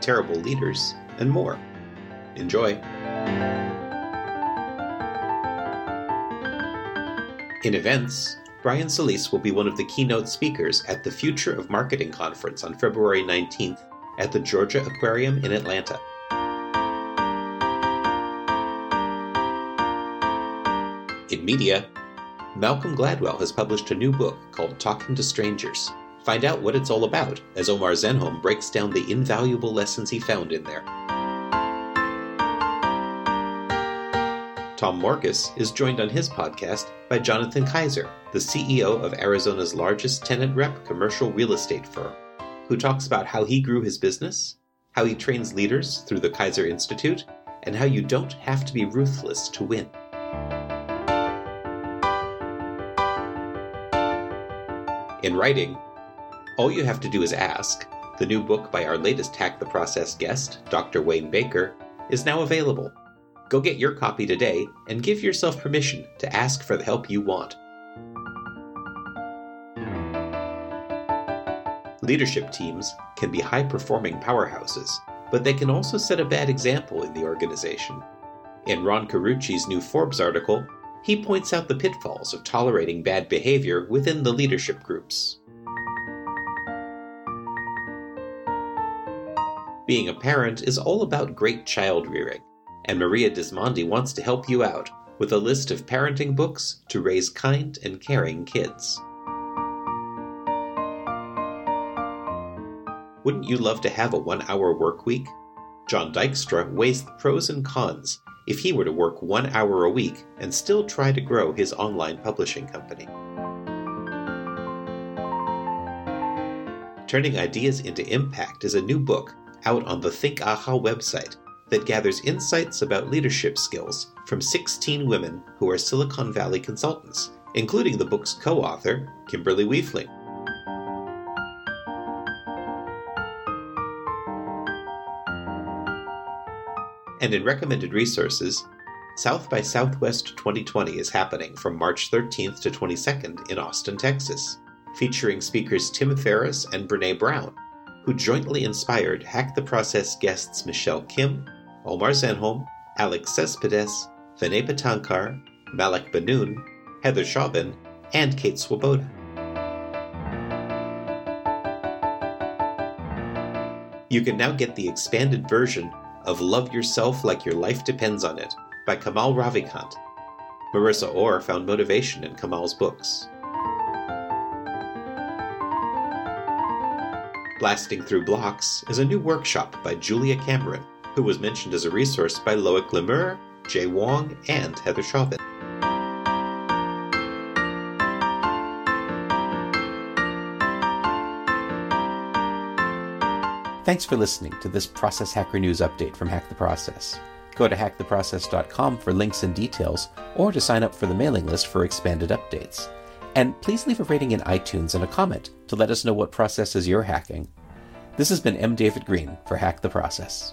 terrible leaders, and more. Enjoy. In events, Brian Solis will be one of the keynote speakers at the Future of Marketing Conference on February 19th at the Georgia Aquarium in Atlanta. In media, Malcolm Gladwell has published a new book called Talking to Strangers. Find out what it's all about as Omar Zenhom breaks down the invaluable lessons he found in there. Tom Morkus is joined on his podcast by Jonathan Kaiser, the CEO of Arizona's largest tenant rep commercial real estate firm, who talks about how he grew his business, how he trains leaders through the Kaiser Institute, and how you don't have to be ruthless to win. In writing, All You Have to Do is Ask, the new book by our latest Hack the Process guest, Dr. Wayne Baker, is now available. Go get your copy today and give yourself permission to ask for the help you want. Leadership teams can be high-performing powerhouses, but they can also set a bad example in the organization. In Ron Carucci's new Forbes article, he points out the pitfalls of tolerating bad behavior within the leadership groups. Being a parent is all about great child rearing, and Maria Dismondi wants to help you out with a list of parenting books to raise kind and caring kids. Wouldn't you love to have a 1-hour work week? John Dykstra weighs the pros and cons if he were to work 1 hour a week and still try to grow his online publishing company. Turning Ideas into Impact is a new book out on the Think Aha website that gathers insights about leadership skills from 16 women who are Silicon Valley consultants, including the book's co-author, Kimberly Wiefling. And in recommended resources, South by Southwest 2020 is happening from March 13th to 22nd in Austin, Texas, featuring speakers Tim Ferriss and Brené Brown, who jointly inspired Hack the Process guests Michelle Kim, Omar Zenhom, Alex Cespedes, Vinay Patankar, Malik Banoon, Heather Chauvin, and Kate Swoboda. You can now get the expanded version of Love Yourself Like Your Life Depends on It by Kamal Ravikant. Marissa Orr found motivation in Kamal's books. Blasting Through Blocks is a new workshop by Julia Cameron, who was mentioned as a resource by Loic Lemur, Jay Wong, and Heather Chauvin. Thanks for listening to this Process Hacker News update from Hack the Process. Go to hacktheprocess.com for links and details, or to sign up for the mailing list for expanded updates. And please leave a rating in iTunes and a comment to let us know what processes you're hacking. This has been M. David Green for Hack the Process.